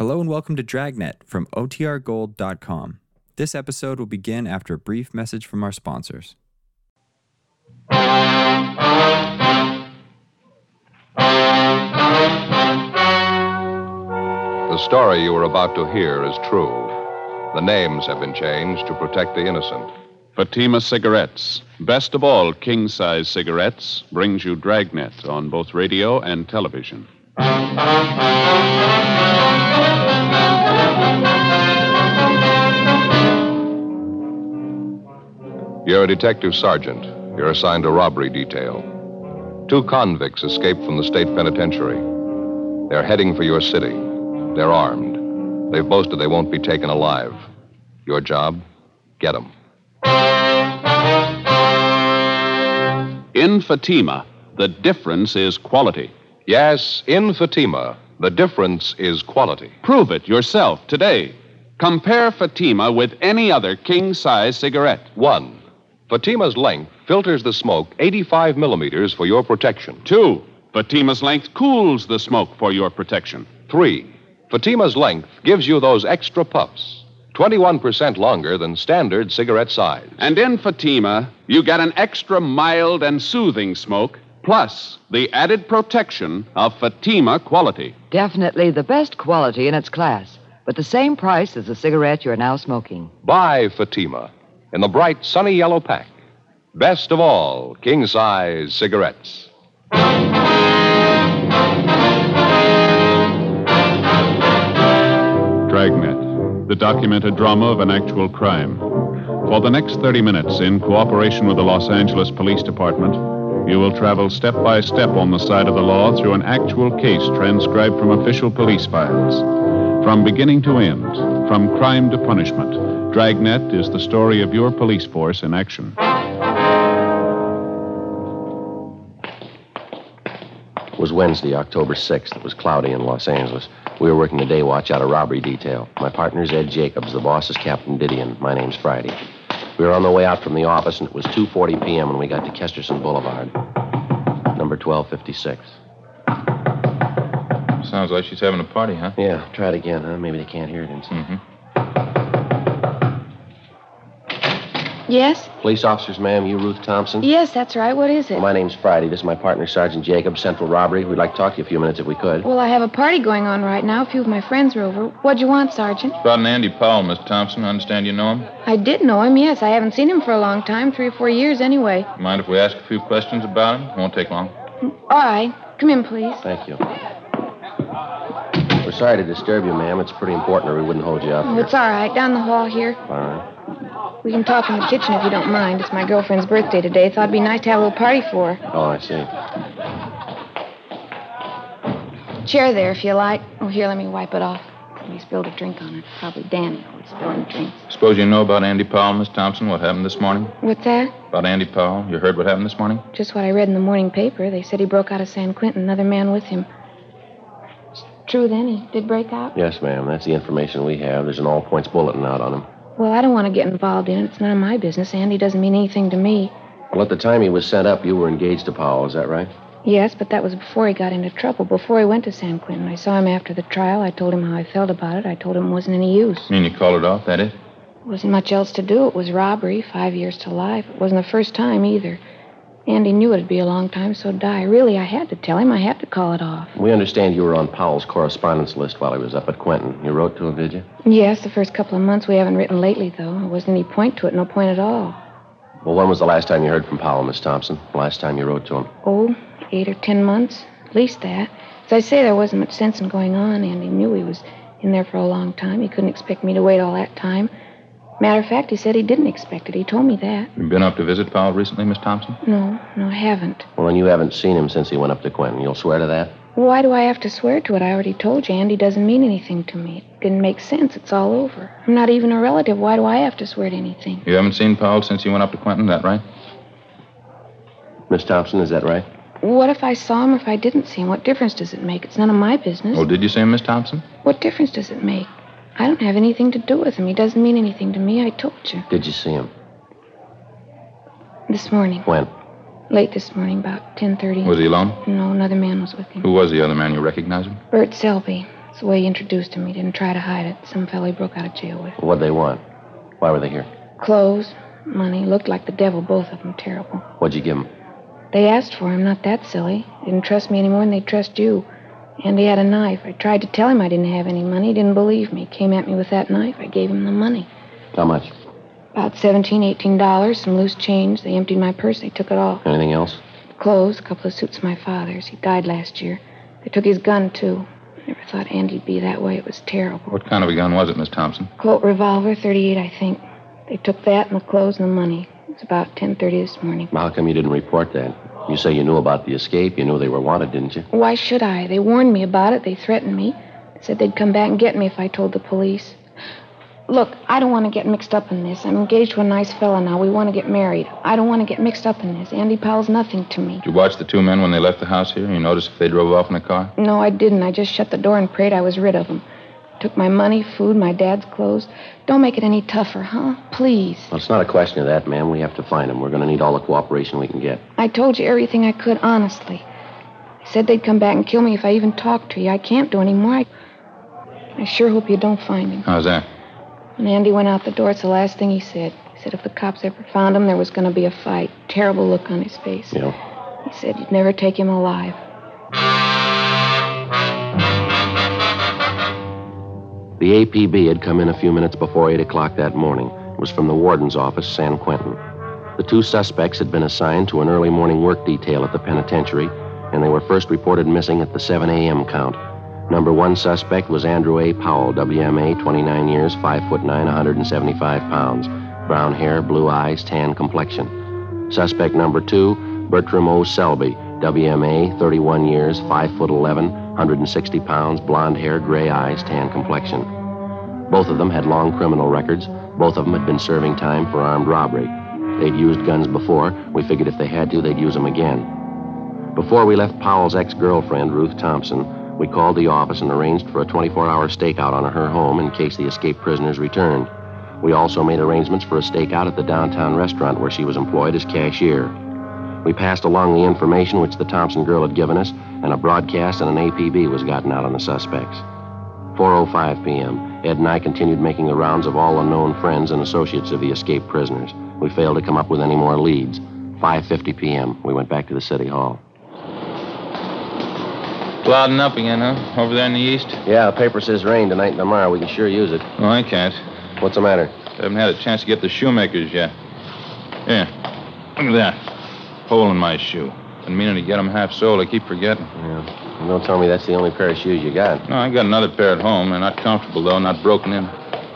Hello and welcome to Dragnet from OTRGold.com. This episode will begin after a brief message from our sponsors. The story you are about to hear is true. The names have been changed to protect the innocent. Fatima Cigarettes, best of all king-size cigarettes, brings you Dragnet on both radio and television. You're a detective sergeant. You're assigned to robbery detail. Two convicts escaped from the state penitentiary. They're heading for your city. They're armed. They've boasted they won't be taken alive. Your job? Get them. In Fatima, the difference is quality. Yes, in Fatima, the difference is quality. Prove it yourself today. Compare Fatima with any other king-size cigarette. One, Fatima's length filters the smoke 85 millimeters for your protection. Two, Fatima's length cools the smoke for your protection. Three, Fatima's length gives you those extra puffs, 21% longer than standard cigarette size. And in Fatima, you get an extra mild and soothing smoke, plus the added protection of Fatima quality. Definitely the best quality in its class, but the same price as the cigarette you're now smoking. Buy Fatima in the bright, sunny yellow pack. Best of all, king-size cigarettes. Dragnet, the documented drama of an actual crime. For the next 30 minutes, in cooperation with the Los Angeles Police Department, you will travel step by step on the side of the law through an actual case transcribed from official police files. From beginning to end, from crime to punishment, Dragnet is the story of your police force in action. It was Wednesday, October 6th. It was cloudy in Los Angeles. We were working the day watch out of robbery detail. My partner's Ed Jacobs. The boss is Captain Didion. My name's Friday. We were on the way out from the office, and it was 2:40 p.m. when we got to Kesterson Boulevard, number 1256. Sounds like she's having a party, huh? Yeah, try it again, huh? Maybe they can't hear it inside. Mm-hmm. Yes? Police officers, ma'am. You Ruth Thompson? Yes, that's right. What is it? Well, my name's Friday. This is my partner, Sergeant Jacobs, Central Robbery. We'd like to talk to you a few minutes if we could. Well, I have a party going on right now. A few of my friends are over. What'd you want, Sergeant? About an Andy Powell, Miss Thompson. I understand you know him? I did know him, yes. I haven't seen him for a long time, 3 or 4 years anyway. Mind if we ask a few questions about him? It won't take long. All right. Come in, please. Thank you. We're sorry to disturb you, ma'am. It's pretty important or we wouldn't hold you up here. It's all right. Down the hall here. All right. We can talk in the kitchen if you don't mind. It's my girlfriend's birthday today. Thought it'd be nice to have a little party for her. Oh, I see. Chair there, if you like. Oh, here, let me wipe it off. Somebody spilled a drink on her. Probably Danny was spilling drinks. Suppose you know about Andy Powell, Miss Thompson, what happened this morning? What's that? About Andy Powell. You heard what happened this morning? Just what I read in the morning paper. They said he broke out of San Quentin, another man with him. True, then? He did break out? Yes, ma'am. That's the information we have. There's an all-points bulletin out on him. Well, I don't want to get involved in it. It's none of my business. Andy doesn't mean anything to me. Well, at the time he was sent up, you were engaged to Powell. Is that right? Yes, but that was before he got into trouble, before he went to San Quentin. I saw him after the trial. I told him how I felt about it. I told him it wasn't any use. You mean you called it off, that is? There wasn't much else to do. It was robbery, 5 years to life. It wasn't the first time either. Andy knew it'd be a long time, so did I. Really, I had to tell him. I had to call it off. We understand you were on Powell's correspondence list while he was up at Quentin. You wrote to him, did you? Yes, the first couple of months. We haven't written lately, though. There wasn't any point to it, no point at all. Well, when was the last time you heard from Powell, Miss Thompson? Last time you wrote to him? Oh, 8 or 10 months. At least that. As I say, there wasn't much sense in going on. Andy knew he was in there for a long time. He couldn't expect me to wait all that time. Matter of fact, he said he didn't expect it. He told me that. You've been up to visit Powell recently, Miss Thompson? No, I haven't. Well, and you haven't seen him since he went up to Quentin. You'll swear to that? Why do I have to swear to it? I already told you, Andy doesn't mean anything to me. It didn't make sense. It's all over. I'm not even a relative. Why do I have to swear to anything? You haven't seen Powell since he went up to Quentin, that right? Miss Thompson, is that right? What if I saw him or if I didn't see him? What difference does it make? It's none of my business. Oh, did you see him, Miss Thompson? What difference does it make? I don't have anything to do with him. He doesn't mean anything to me. I told you. Did you see him? This morning. When? Late this morning, about 10:30. Was he alone? No, another man was with him. Who was the other man? You recognize him? Bert Selby. It's the way he introduced him. He didn't try to hide it. Some fella he broke out of jail with. Well, what'd they want? Why were they here? Clothes, money. Looked like the devil, both of them. Terrible. What'd you give him? They asked for him. Not that silly. Didn't trust me any more than they trust you. And he had a knife. I tried to tell him I didn't have any money. He didn't believe me. Came at me with that knife. I gave him the money. How much? About $17, $18, some loose change. They emptied my purse. They took it all. Anything else? Clothes, a couple of suits of my father's. He died last year. They took his gun, too. I never thought Andy'd be that way. It was terrible. What kind of a gun was it, Miss Thompson? Colt revolver, 38, I think. They took that and the clothes and the money. It was about 10:30 this morning. How come you didn't report that? You say you knew about the escape. You knew they were wanted, didn't you? Why should I? They warned me about it. They threatened me. They said they'd come back and get me if I told the police. Look, I don't want to get mixed up in this. I'm engaged to a nice fella now. We want to get married. I don't want to get mixed up in this. Andy Powell's nothing to me. Did you watch the two men when they left the house here? You noticed if they drove off in a car? No, I didn't. I just shut the door and prayed I was rid of them. Took my money, food, my dad's clothes. Don't make it any tougher, huh? Please. Well, it's not a question of that, ma'am. We have to find them. We're going to need all the cooperation we can get. I told you everything I could, honestly. They said they'd come back and kill me if I even talked to you. I can't do any more. I sure hope you don't find him. How's that? When Andy went out the door, it's the last thing he said. He said if the cops ever found him, there was going to be a fight. Terrible look on his face. Yeah. He said you'd never take him alive. The APB had come in a few minutes before 8 o'clock that morning. It was from the warden's office, San Quentin. The two suspects had been assigned to an early morning work detail at the penitentiary, and they were first reported missing at the 7 a.m. count. Number one suspect was Andrew A. Powell, WMA, 29 years, 5'9", 175 pounds. Brown hair, blue eyes, tan complexion. Suspect number two, Bertram O. Selby, WMA, 31 years, 5'11", 160 pounds, blonde hair, gray eyes, tan complexion. Both of them had long criminal records. Both of them had been serving time for armed robbery. They'd used guns before. We figured if they had to, they'd use them again. Before we left Powell's ex-girlfriend, Ruth Thompson, we called the office and arranged for a 24-hour stakeout on her home in case the escaped prisoners returned. We also made arrangements for a stakeout at the downtown restaurant where she was employed as cashier. We passed along the information which the Thompson girl had given us, and a broadcast and an APB was gotten out on the suspects. 4:05 p.m., Ed and I continued making the rounds of all the known friends and associates of the escaped prisoners. We failed to come up with any more leads. 5:50 p.m., we went back to the city hall. Clouding up again, huh? Over there in the east? Yeah, the paper says rain tonight and tomorrow. We can sure use it. Oh, I can't. What's the matter? I haven't had a chance to get the shoemakers yet. Here. Look at that. Hole in my shoe. Been meaning to get them half-soled. I keep forgetting. Yeah. Don't tell me that's the only pair of shoes you got. No, I got another pair at home. They're not comfortable, though, not broken in.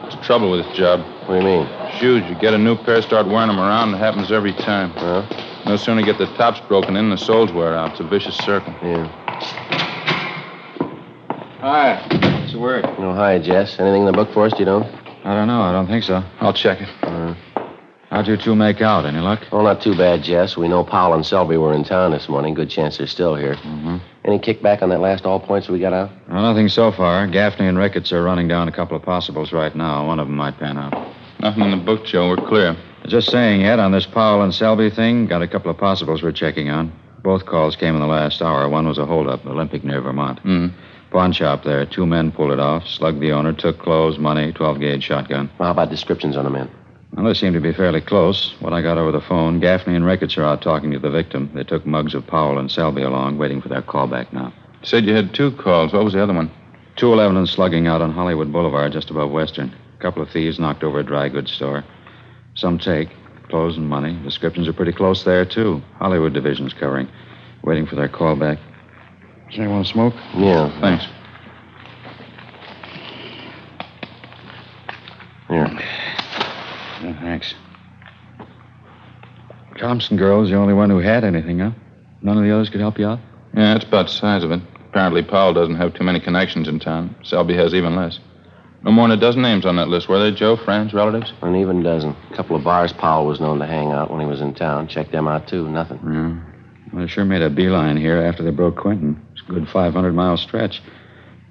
It's the trouble with this job. What do you mean? Shoes. You get a new pair, start wearing them around. It happens every time. Huh? No sooner you get the tops broken in, the soles wear out. It's a vicious circle. Yeah. Hi. What's the word? No, hi, Jess. Anything in the book for us, you know? I don't know. I don't think so. I'll check it. How'd you two make out? Any luck? Oh, not too bad, Jess. We know Powell and Selby were in town this morning. Good chance they're still here. Mm-hmm. Any kickback on that last all points we got out? Well, nothing so far. Gaffney and Ricketts are running down a couple of possibles right now. One of them might pan out. Nothing in the book, Joe. We're clear. Just saying, Ed, on this Powell and Selby thing, got a couple of possibles we're checking on. Both calls came in the last hour. One was a holdup, Olympic near Vermont. Mm-hmm. Pawn shop there. Two men pulled it off, slugged the owner, took clothes, money, 12-gauge shotgun. Well, how about descriptions on the men? Well, they seem to be fairly close. When I got over the phone, Gaffney and Ricketts are out talking to the victim. They took mugs of Powell and Selby along, waiting for their callback now. You said you had two calls. What was the other one? 211 and slugging out on Hollywood Boulevard just above Western. A couple of thieves knocked over a dry goods store. Some take clothes and money. Descriptions are pretty close there, too. Hollywood division's covering, waiting for their callback. You want to smoke? Yeah. Thanks. Here. Yeah, thanks. Thompson girl is the only one who had anything, huh? None of the others could help you out? Yeah, that's about the size of it. Apparently Powell doesn't have too many connections in town. Selby has even less. No more than a dozen names on that list, were there, Joe? Friends, relatives? An even dozen. A couple of bars Powell was known to hang out when he was in town. Checked them out, too. Nothing. Yeah. Well, they sure made a beeline here after they broke Quentin. Good 500-mile stretch.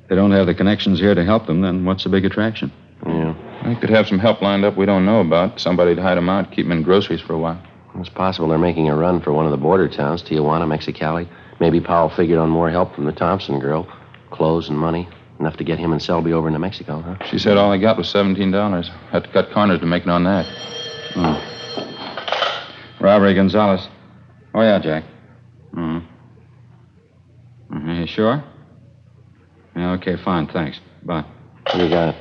If they don't have the connections here to help them, then what's the big attraction? Yeah. They could have some help lined up we don't know about. Somebody to hide them out, keep them in groceries for a while. It's possible they're making a run for one of the border towns, Tijuana, Mexicali. Maybe Powell figured on more help from the Thompson girl. Clothes and money. Enough to get him and Selby over into Mexico, huh? She said all I got was $17. Had to cut corners to make it on that. Robbery, Gonzalez. Oh, yeah, Jack. You sure? Yeah, okay, fine, thanks. Bye. You got it.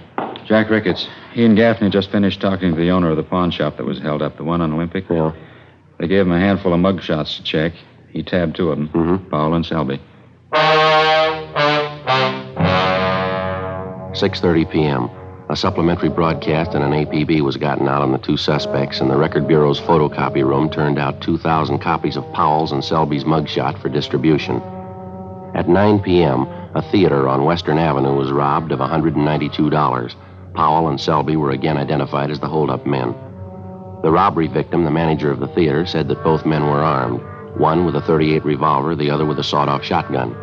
Jack Ricketts. He and Gaffney just finished talking to the owner of the pawn shop that was held up, the one on Olympic. Yeah. They gave him a handful of mug shots to check. He tabbed two of them, Powell and Selby. 6:30 p.m. A supplementary broadcast and an APB was gotten out on the two suspects, and the Record Bureau's photocopy room turned out 2,000 copies of Powell's and Selby's mugshot for distribution. At 9 p.m., a theater on Western Avenue was robbed of $192. Powell and Selby were again identified as the holdup men. The robbery victim, the manager of the theater, said that both men were armed, one with a .38 revolver, the other with a sawed-off shotgun.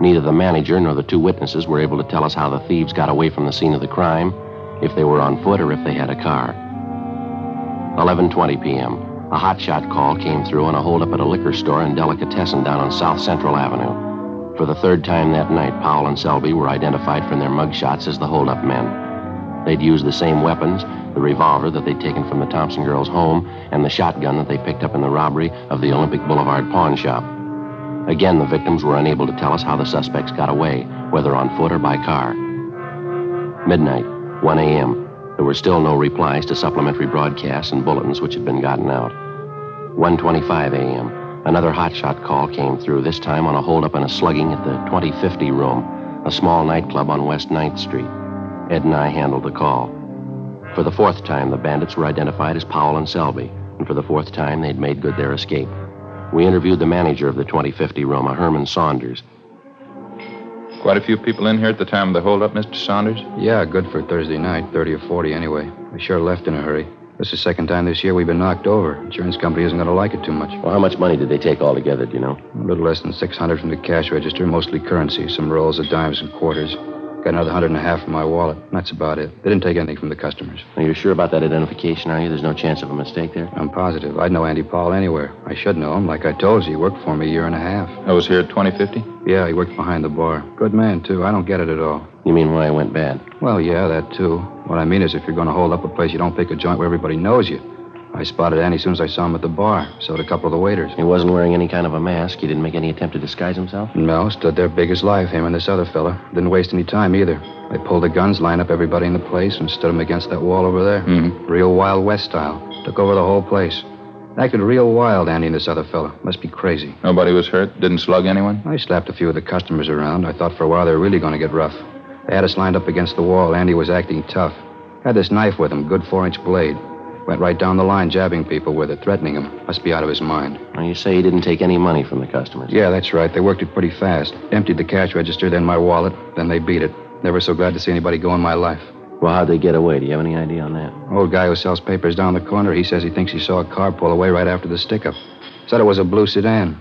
Neither the manager nor the two witnesses were able to tell us how the thieves got away from the scene of the crime, if they were on foot or if they had a car. 11:20 p.m. A hotshot call came through on a holdup at a liquor store and delicatessen down on South Central Avenue. For the third time that night, Powell and Selby were identified from their mugshots as the holdup men. They'd used the same weapons, the revolver that they'd taken from the Thompson girls' home and the shotgun that they picked up in the robbery of the Olympic Boulevard pawn shop. Again, the victims were unable to tell us how the suspects got away, whether on foot or by car. Midnight, 1 a.m. There were still no replies to supplementary broadcasts and bulletins which had been gotten out. 1:25 a.m. Another hotshot call came through, this time on a holdup and a slugging at the 2050 Room, a small nightclub on West 9th Street. Ed and I handled the call. For the fourth time, the bandits were identified as Powell and Selby, and for the fourth time, they'd made good their escape. We interviewed the manager of the 2050 Room, a Herman Saunders. Quite a few people in here at the time of the holdup, Mr. Saunders? Yeah, good for Thursday night, 30 or 40 anyway. We sure left in a hurry. This is the second time this year we've been knocked over. Insurance company isn't going to like it too much. Well, how much money did they take altogether, do you know? A little less than $600 from the cash register, mostly currency, some rolls of dimes and quarters. Got another $150 from my wallet. That's about it. They didn't take anything from the customers. Now, you're sure about that identification, are you? There's no chance of a mistake there? I'm positive. I'd know Andy Powell anywhere. I should know him. Like I told you, he worked for me a year and a half. I was here at 2050? Yeah, he worked behind the bar. Good man, too. I don't get it at all. You mean why it went bad? Well, yeah, that, too. What I mean is if you're going to hold up a place, you don't pick a joint where everybody knows you. I spotted Andy as soon as I saw him at the bar. So did a couple of the waiters. He wasn't wearing any kind of a mask? He didn't make any attempt to disguise himself? No, stood there big as life, him and this other fella. Didn't waste any time either. They pulled the guns, lined up everybody in the place, and stood them against that wall over there. Real Wild West style. Took over the whole place. Acted real wild, Andy and this other fella. Must be crazy. Nobody was hurt? Didn't slug anyone? I slapped a few of the customers around. I thought for a while they were really going to get rough. They had us lined up against the wall. Andy was acting tough. Had this knife with him, good 4-inch blade. Went right down the line, jabbing people with it, threatening them. Must be out of his mind. Now, you say he didn't take any money from the customers. Yeah, that's right. They worked it pretty fast. Emptied the cash register, then my wallet, then they beat it. Never so glad to see anybody go in my life. Well, how'd they get away? Do you have any idea on that? Old guy who sells papers down the corner, he says he thinks he saw a car pull away right after the stick-up. Said it was a blue sedan.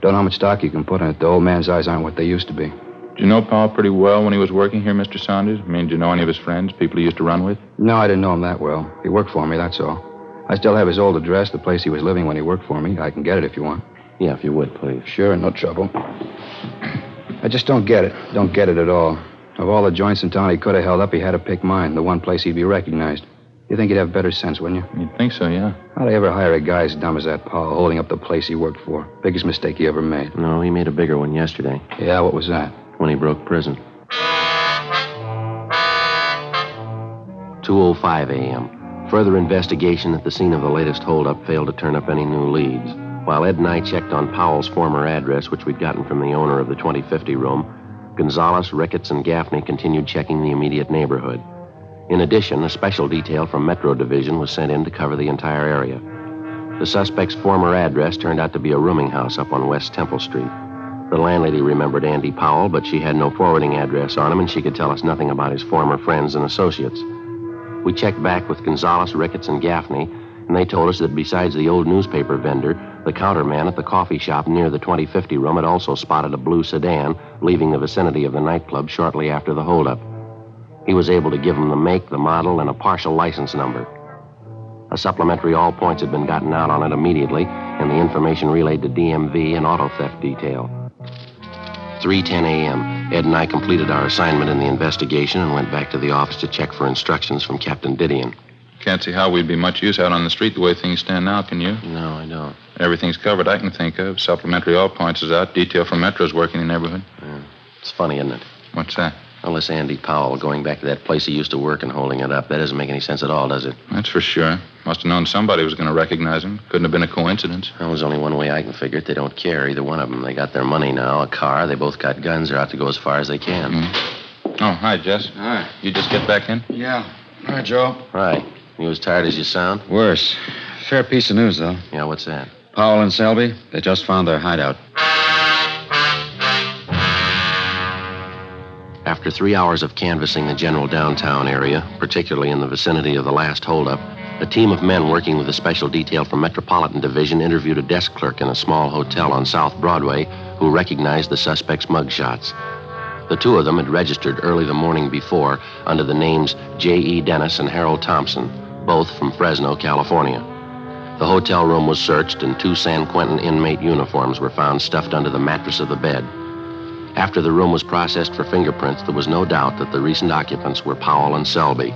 Don't know how much stock you can put on it. The old man's eyes aren't what they used to be. Did you know Powell pretty well when he was working here, Mr. Saunders? I mean, did you know any of his friends, people he used to run with? No, I didn't know him that well. He worked for me, that's all. I still have his old address, the place he was living when he worked for me. I can get it if you want. Yeah, if you would, please. Sure, no trouble. I just don't get it. Don't get it at all. Of all the joints in town he could have held up, he had to pick mine, the one place he'd be recognized. You'd think he'd have better sense, wouldn't you? You'd think so, yeah. How'd I ever hire a guy as dumb as that, Powell, holding up the place he worked for? Biggest mistake he ever made. No, he made a bigger one yesterday. Yeah, what was that? When he broke prison. 2:05 a.m. Further investigation at the scene of the latest holdup failed to turn up any new leads. While Ed and I checked on Powell's former address, which we'd gotten from the owner of the 2050 Room, Gonzalez, Ricketts, and Gaffney continued checking the immediate neighborhood. In addition, a special detail from Metro Division was sent in to cover the entire area. The suspect's former address turned out to be a rooming house up on West Temple Street. The landlady remembered Andy Powell, but she had no forwarding address on him, and she could tell us nothing about his former friends and associates. We checked back with Gonzalez, Ricketts, and Gaffney, and they told us that besides the old newspaper vendor, the counterman at the coffee shop near the 2050 Room had also spotted a blue sedan leaving the vicinity of the nightclub shortly after the holdup. He was able to give them the make, the model, and a partial license number. A supplementary all points had been gotten out on it immediately, and the information relayed to DMV and auto theft detail. 3:10 a.m. Ed and I completed our assignment in the investigation and went back to the office to check for instructions from Captain Didion. Can't see how we'd be much use out on the street the way things stand now, can you? No, I don't. Everything's covered I can think of. Supplementary all points is out. Detail from Metro's working in the neighborhood. Yeah. It's funny, isn't it? What's that? Unless Andy Powell going back to that place he used to work and holding it up. That doesn't make any sense at all, does it? That's for sure. Must have known somebody was going to recognize him. Couldn't have been a coincidence. Well, there's only one way I can figure it. They don't care, either one of them. They got their money now, a car. They both got guns. They're out to go as far as they can. Mm-hmm. Oh, hi, Jess. Hi. You just get back in? Yeah. Hi, Joe. Hi. You as tired as you sound? Worse. Fair piece of news, though. Yeah, what's that? Powell and Selby, they just found their hideout. After 3 hours of canvassing the general downtown area, particularly in the vicinity of the last holdup, a team of men working with a special detail from Metropolitan Division interviewed a desk clerk in a small hotel on South Broadway who recognized the suspect's mugshots. The two of them had registered early the morning before under the names J.E. Dennis and Harold Thompson, both from Fresno, California. The hotel room was searched, and 2 San Quentin inmate uniforms were found stuffed under the mattress of the bed. After the room was processed for fingerprints, there was no doubt that the recent occupants were Powell and Selby.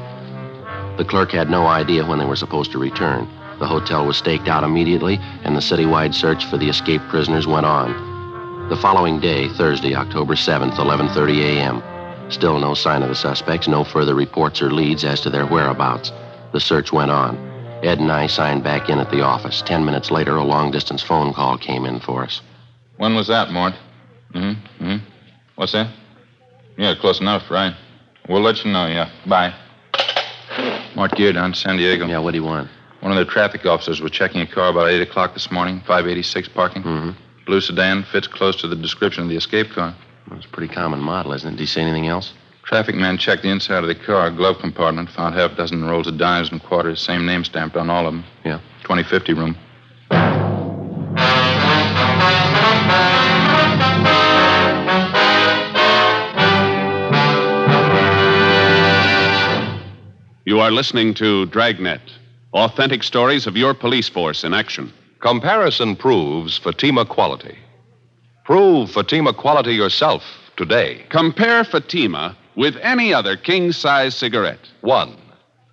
The clerk had no idea when they were supposed to return. The hotel was staked out immediately, and the citywide search for the escaped prisoners went on. The following day, Thursday, October 7th, 11:30 a.m. Still no sign of the suspects, no further reports or leads as to their whereabouts. The search went on. Ed and I signed back in at the office. 10 minutes later, a long-distance phone call came in for us. When was that, Mort? Mm-hmm, mm-hmm. What's that? Yeah, close enough, right. We'll let you know, yeah. Bye. Mort Gere down in San Diego. Yeah, what do you want? One of the traffic officers was checking a car about 8 o'clock this morning, 586 parking. Mm-hmm. Blue sedan fits close to the description of the escape car. Well, it's a pretty common model, isn't it? Did he say anything else? Traffic man checked the inside of the car, glove compartment, found half a dozen rolls of dimes and quarters, same name stamped on all of them. Yeah. 2050 room. You are listening to Dragnet, authentic stories of your police force in action. Comparison proves Fatima quality. Prove Fatima quality yourself today. Compare Fatima with any other king-size cigarette. 1.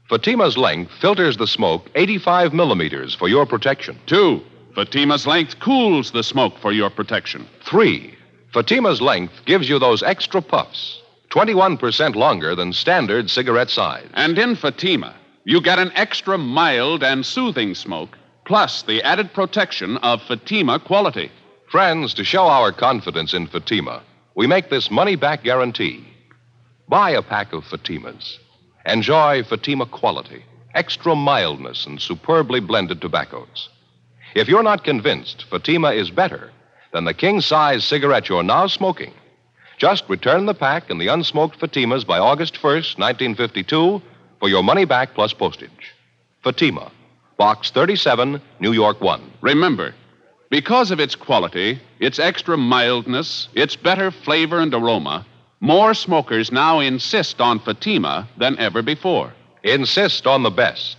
Fatima's length filters the smoke 85 millimeters for your protection. 2. Fatima's length cools the smoke for your protection. 3. Fatima's length gives you those extra puffs, 21% longer than standard cigarette size. And in Fatima, you get an extra mild and soothing smoke, plus the added protection of Fatima quality. Friends, to show our confidence in Fatima, we make this money-back guarantee. Buy a pack of Fatimas. Enjoy Fatima quality, extra mildness, and superbly blended tobaccos. If you're not convinced Fatima is better than the king-size cigarette you're now smoking, just return the pack and the unsmoked Fatimas by August 1st, 1952, for your money back plus postage. Fatima. Box 37, New York 1. Remember, because of its quality, its extra mildness, its better flavor and aroma, more smokers now insist on Fatima than ever before. Insist on the best.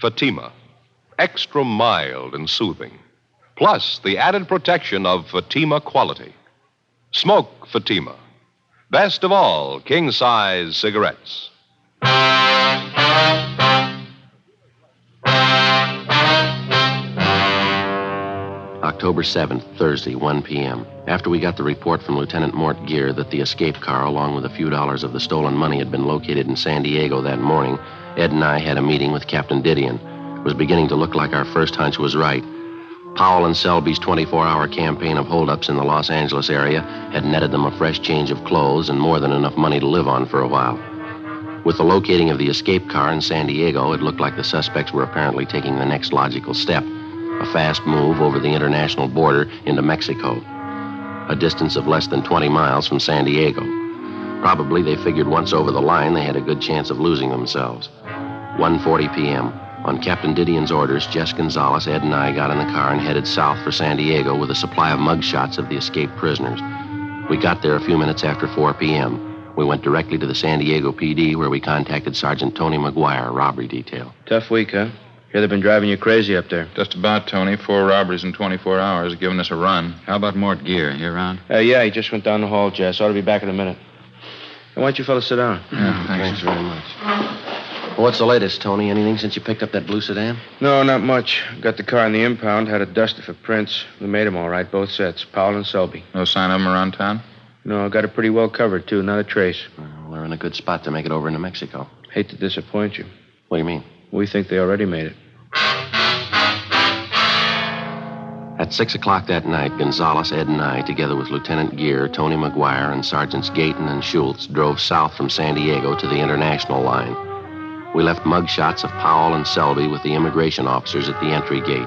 Fatima. Extra mild and soothing. Plus the added protection of Fatima quality. Smoke Fatima. Best of all, king-size cigarettes. October 7th, Thursday, 1 p.m. After we got the report from Lieutenant Mort Gere that the escape car, along with a few dollars of the stolen money, had been located in San Diego that morning, Ed and I had a meeting with Captain Didion. It was beginning to look like our first hunch was right. Powell and Selby's 24-hour campaign of holdups in the Los Angeles area had netted them a fresh change of clothes and more than enough money to live on for a while. With the locating of the escape car in San Diego, it looked like the suspects were apparently taking the next logical step. A fast move over the international border into Mexico, a distance of less than 20 miles from San Diego. Probably they figured once over the line, they had a good chance of losing themselves. 1:40 p.m. On Captain Didion's orders, Jess Gonzalez, Ed, and I got in the car and headed south for San Diego with a supply of mugshots of the escaped prisoners. We got there a few minutes after 4 p.m. We went directly to the San Diego PD, where we contacted Sergeant Tony McGuire, robbery detail. Tough week, huh? Sure they've been driving you crazy up there. Just about, Tony. 4 robberies in 24 hours, giving us a run. How about Mort Gere? You around? Yeah, he just went down the hall, Jess. Ought to be back in a minute. Hey, why don't you fellas sit down? Yeah, thanks very much. Well, what's the latest, Tony? Anything since you picked up that blue sedan? No, not much. Got the car in the impound, had a duster for prints. We made them all right, both sets, Powell and Selby. No sign of them around town? No, got it pretty well covered, too. Not a trace. Well, we're in a good spot to make it over into Mexico. Hate to disappoint you. What do you mean? We think they already made it. At 6 o'clock that night, Gonzalez, Ed, and I, together with Lieutenant Gere, Tony McGuire, and Sergeants Gayton and Schultz, drove south from San Diego to the international line. We left mugshots of Powell and Selby with the immigration officers at the entry gate.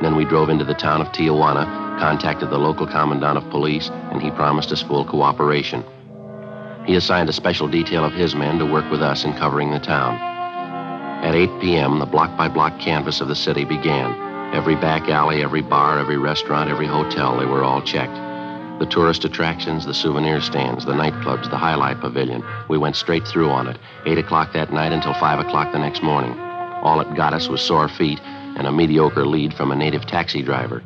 Then we drove into the town of Tijuana, contacted the local commandant of police, and he promised us full cooperation. He assigned a special detail of his men to work with us in covering the town. At 8 p.m., the block-by-block canvas of the city began. Every back alley, every bar, every restaurant, every hotel, they were all checked. The tourist attractions, the souvenir stands, the nightclubs, the highlight pavilion. We went straight through on it, 8 o'clock that night until 5 o'clock the next morning. All it got us was sore feet and a mediocre lead from a native taxi driver.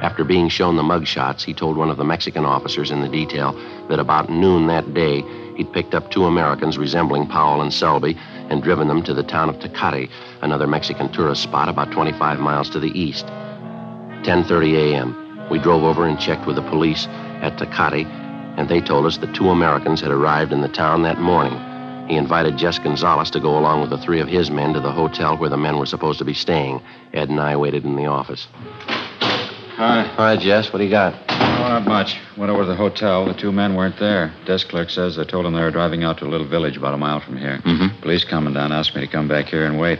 After being shown the mugshots, he told one of the Mexican officers in the detail that about noon that day, he'd picked up 2 Americans resembling Powell and Selby and driven them to the town of Tecate, another Mexican tourist spot about 25 miles to the east. 10:30 a.m., we drove over and checked with the police at Tecate, and they told us that 2 Americans had arrived in the town that morning. He invited Jess Gonzalez to go along with the 3 of his men to the hotel where the men were supposed to be staying. Ed and I waited in the office. Hi. All right, Jess, what do you got? Oh, not much. Went over to the hotel. The 2 men weren't there. Desk clerk says they told him they were driving out to a little village about a mile from here. Mm-hmm. Police commandant asked me to come back here and wait.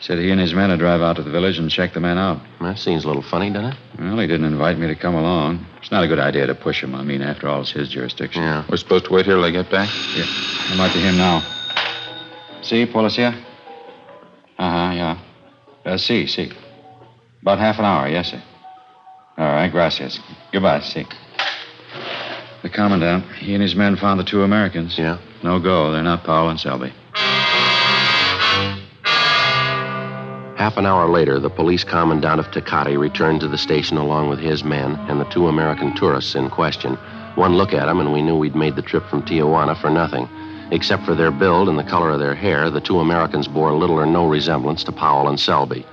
Said he and his men would drive out to the village and check the men out. That seems a little funny, doesn't it? Well, he didn't invite me to come along. It's not a good idea to push him. I mean, after all, it's his jurisdiction. Yeah. We're supposed to wait here till they get back? Yeah. I'm out to him now. Si, policia? Uh-huh, yeah. Si. About half an hour, yes, sir. All right, gracias. Goodbye, see. The commandant, he and his men found the 2 Americans. Yeah? No go. They're not Powell and Selby. Half an hour later, the police commandant of Tecate returned to the station along with his men and the 2 American tourists in question. One look at them, and we knew we'd made the trip from Tijuana for nothing. Except for their build and the color of their hair, the 2 Americans bore little or no resemblance to Powell and Selby.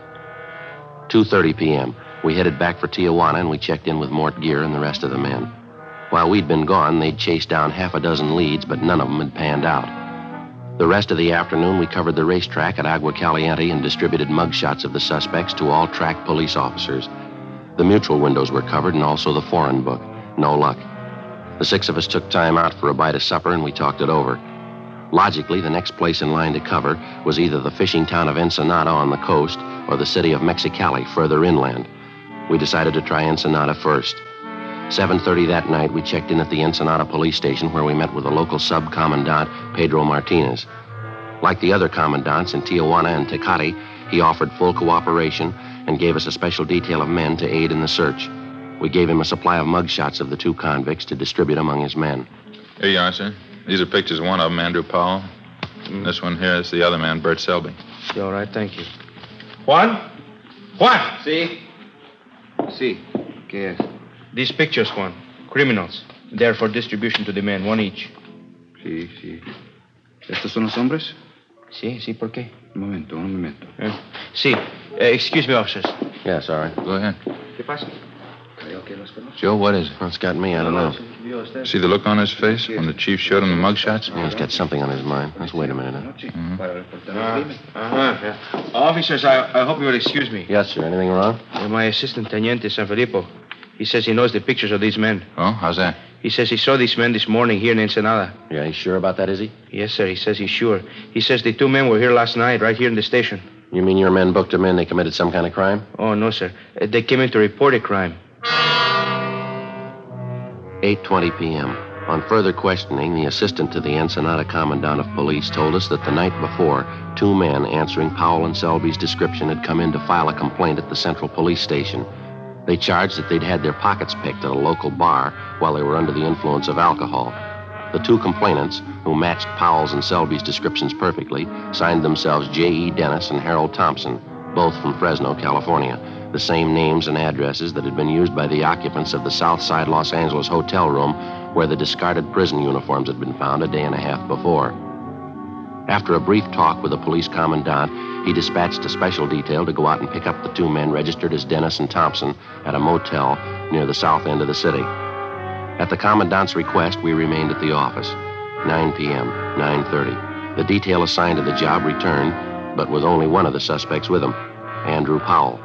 2:30 p.m., we headed back for Tijuana, and we checked in with Mort Gere and the rest of the men. While we'd been gone, they'd chased down half a dozen leads, but none of them had panned out. The rest of the afternoon, we covered the racetrack at Agua Caliente and distributed mugshots of the suspects to all track police officers. The mutual windows were covered, and also the foreign book. No luck. The 6 of us took time out for a bite of supper, and we talked it over. Logically, the next place in line to cover was either the fishing town of Ensenada on the coast or the city of Mexicali further inland. We decided to try Ensenada first. 7:30 that night, we checked in at the Ensenada police station where we met with the local sub-commandant, Pedro Martinez. Like the other commandants in Tijuana and Tecate, he offered full cooperation and gave us a special detail of men to aid in the search. We gave him a supply of mugshots of the 2 convicts to distribute among his men. Here you are, sir. These are pictures of one of them, Andrew Powell. And this one here is the other man, Bert Selby. You all right? Thank you. Juan? See? See, yes. These pictures, Juan. Criminals. They're for distribution to the men, 1 each. Sí. ¿Estos son los hombres? Sí, ¿por qué? Un momento. Sí. Excuse me, officers. Yes, all right. Go ahead. ¿Qué pasa? Joe, what is it? Well, it's got me. I don't know. See the look on his face when the chief showed him the mugshots? Yeah, he's got something on his mind. Let's wait a minute. Mm-hmm. Officers, I hope you will excuse me. Yes, sir. Anything wrong? My assistant, Teniente Sanfilippo, he says he knows the pictures of these men. Oh, how's that? He says he saw these men this morning here in Ensenada. Yeah, he's sure about that, is he? Yes, sir. He says he's sure. He says the 2 men were here last night, right here in the station. You mean your men booked them in? They committed some kind of crime? Oh, no, sir. They came in to report a crime. 8:20 p.m. On further questioning, the assistant to the Ensenada commandant of police told us that the night before, 2 men answering Powell and Selby's description had come in to file a complaint at the central police station. They charged that they'd had their pockets picked at a local bar while they were under the influence of alcohol. The 2 complainants, who matched Powell's and Selby's descriptions perfectly, signed themselves J.E. Dennis and Harold Thompson. both from Fresno, California, the same names and addresses that had been used by the occupants of the Southside Los Angeles hotel room where the discarded prison uniforms had been found a day and a half before. After a brief talk with the police commandant, he dispatched a special detail to go out and pick up the two men registered as Dennis and Thompson at a motel near the south end of the city. At the commandant's request, we remained at the office. 9 p.m., 9:30. The detail assigned to the job returned, but with only one of the suspects with him, Andrew Powell.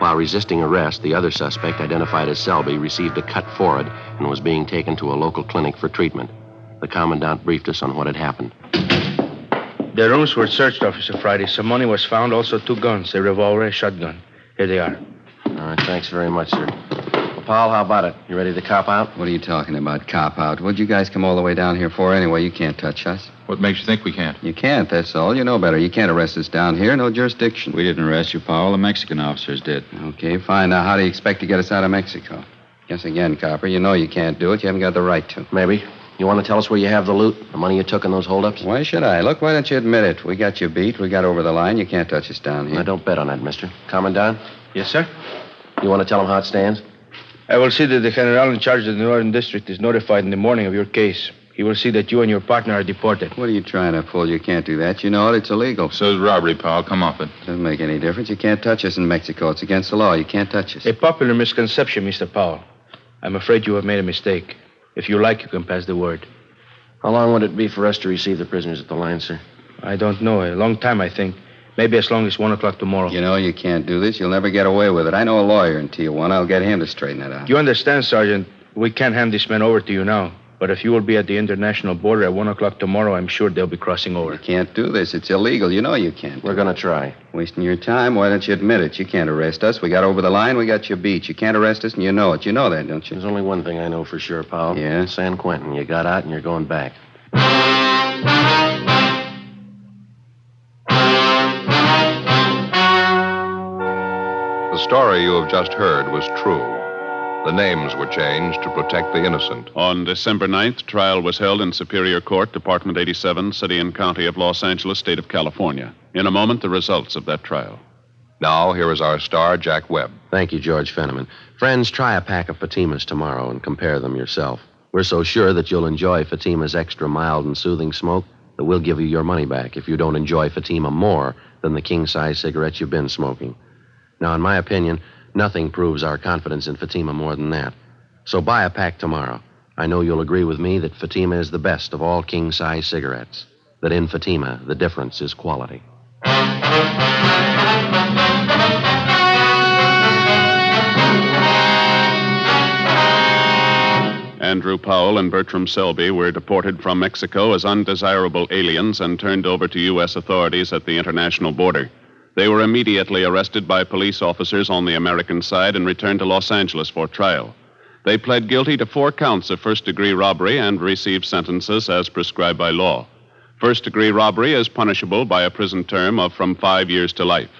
While resisting arrest, the other suspect, identified as Selby, received a cut forehead and was being taken to a local clinic for treatment. The commandant briefed us on what had happened. The rooms were searched, Officer Friday. Some money was found, also two guns, a revolver, a shotgun. Here they are. All right, thanks very much, sir. Powell, how about it? You ready to cop out? What are you talking about, cop out? What'd you guys come all the way down here for anyway? You can't touch us. What makes you think we can't? You can't, that's all. You know better. You can't arrest us down here. No jurisdiction. We didn't arrest you, Powell. The Mexican officers did. Okay, fine. Now, how do you expect to get us out of Mexico? Guess again, copper. You know you can't do it. You haven't got the right to. Maybe. You want to tell us where you have the loot, the money you took in those holdups? Why should I? Look, why don't you admit it? We got you beat. We got over the line. You can't touch us down here. I don't bet on that, mister. Commandant? Yes, sir? You want to tell them how it stands? I will see that the general in charge of the Northern District is notified in the morning of your case. He will see that you and your partner are deported. What are you trying to pull? You can't do that. You know it. It's illegal. So is robbery, Powell. Come off it. Doesn't make any difference. You can't touch us in Mexico. It's against the law. You can't touch us. A popular misconception, Mr. Powell. I'm afraid you have made a mistake. If you like, you can pass the word. How long would it be for us to receive the prisoners at the line, sir? I don't know. A long time, I think. Maybe as long as 1 o'clock tomorrow. You know, you can't do this. You'll never get away with it. I know a lawyer in Tijuana. I'll get him to straighten that out. You understand, Sergeant. We can't hand these men over to you now. But if you will be at the international border at 1 o'clock tomorrow, I'm sure they'll be crossing over. You can't do this. It's illegal. You know you can't. We're going to try. Wasting your time? Why don't you admit it? You can't arrest us. We got over the line. We got you beat. You can't arrest us, and you know it. You know that, don't you? There's only one thing I know for sure, Powell. Yeah? San Quentin. You got out, and you're going back. The story you have just heard was true. The names were changed to protect the innocent. On December 9th, trial was held in Superior Court, Department 87, City and County of Los Angeles, State of California. In a moment, the results of that trial. Now, here is our star, Jack Webb. Thank you, George Fenneman. Friends, try a pack of Fatimas tomorrow and compare them yourself. We're so sure that you'll enjoy Fatima's extra mild and soothing smoke that we'll give you your money back if you don't enjoy Fatima more than the king-size cigarettes you've been smoking. Now, in my opinion, nothing proves our confidence in Fatima more than that. So buy a pack tomorrow. I know you'll agree with me that Fatima is the best of all king-size cigarettes. That in Fatima, the difference is quality. Andrew Powell and Bertram Selby were deported from Mexico as undesirable aliens and turned over to U.S. authorities at the international border. They were immediately arrested by police officers on the American side and returned to Los Angeles for trial. They pled guilty to 4 counts of first-degree robbery and received sentences as prescribed by law. First-degree robbery is punishable by a prison term of from 5 years to life.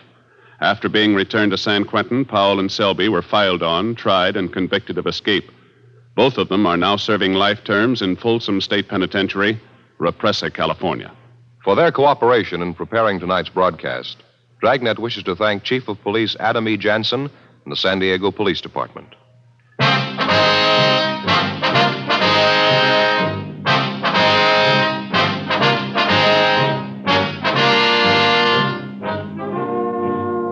After being returned to San Quentin, Powell and Selby were filed on, tried, and convicted of escape. Both of them are now serving life terms in Folsom State Penitentiary, Represa, California. For their cooperation in preparing tonight's broadcast, Dragnet wishes to thank Chief of Police Adam E. Jansen and the San Diego Police Department.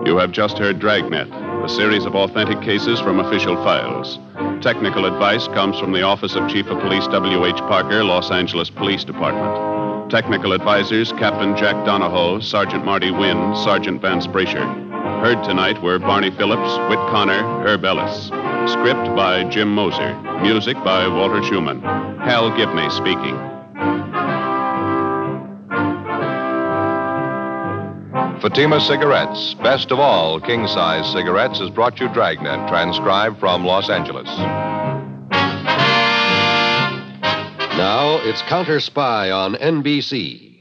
You have just heard Dragnet, a series of authentic cases from official files. Technical advice comes from the Office of Chief of Police W.H. Parker, Los Angeles Police Department. Technical advisors, Captain Jack Donahoe, Sergeant Marty Wynn, Sergeant Vance Brasher. Heard tonight were Barney Phillips, Whit Connor, Herb Ellis. Script by Jim Moser. Music by Walter Schumann. Hal Gibney speaking. Fatima Cigarettes, best of all king-size cigarettes, has brought you Dragnet, transcribed from Los Angeles. Now, it's Counter Spy on NBC.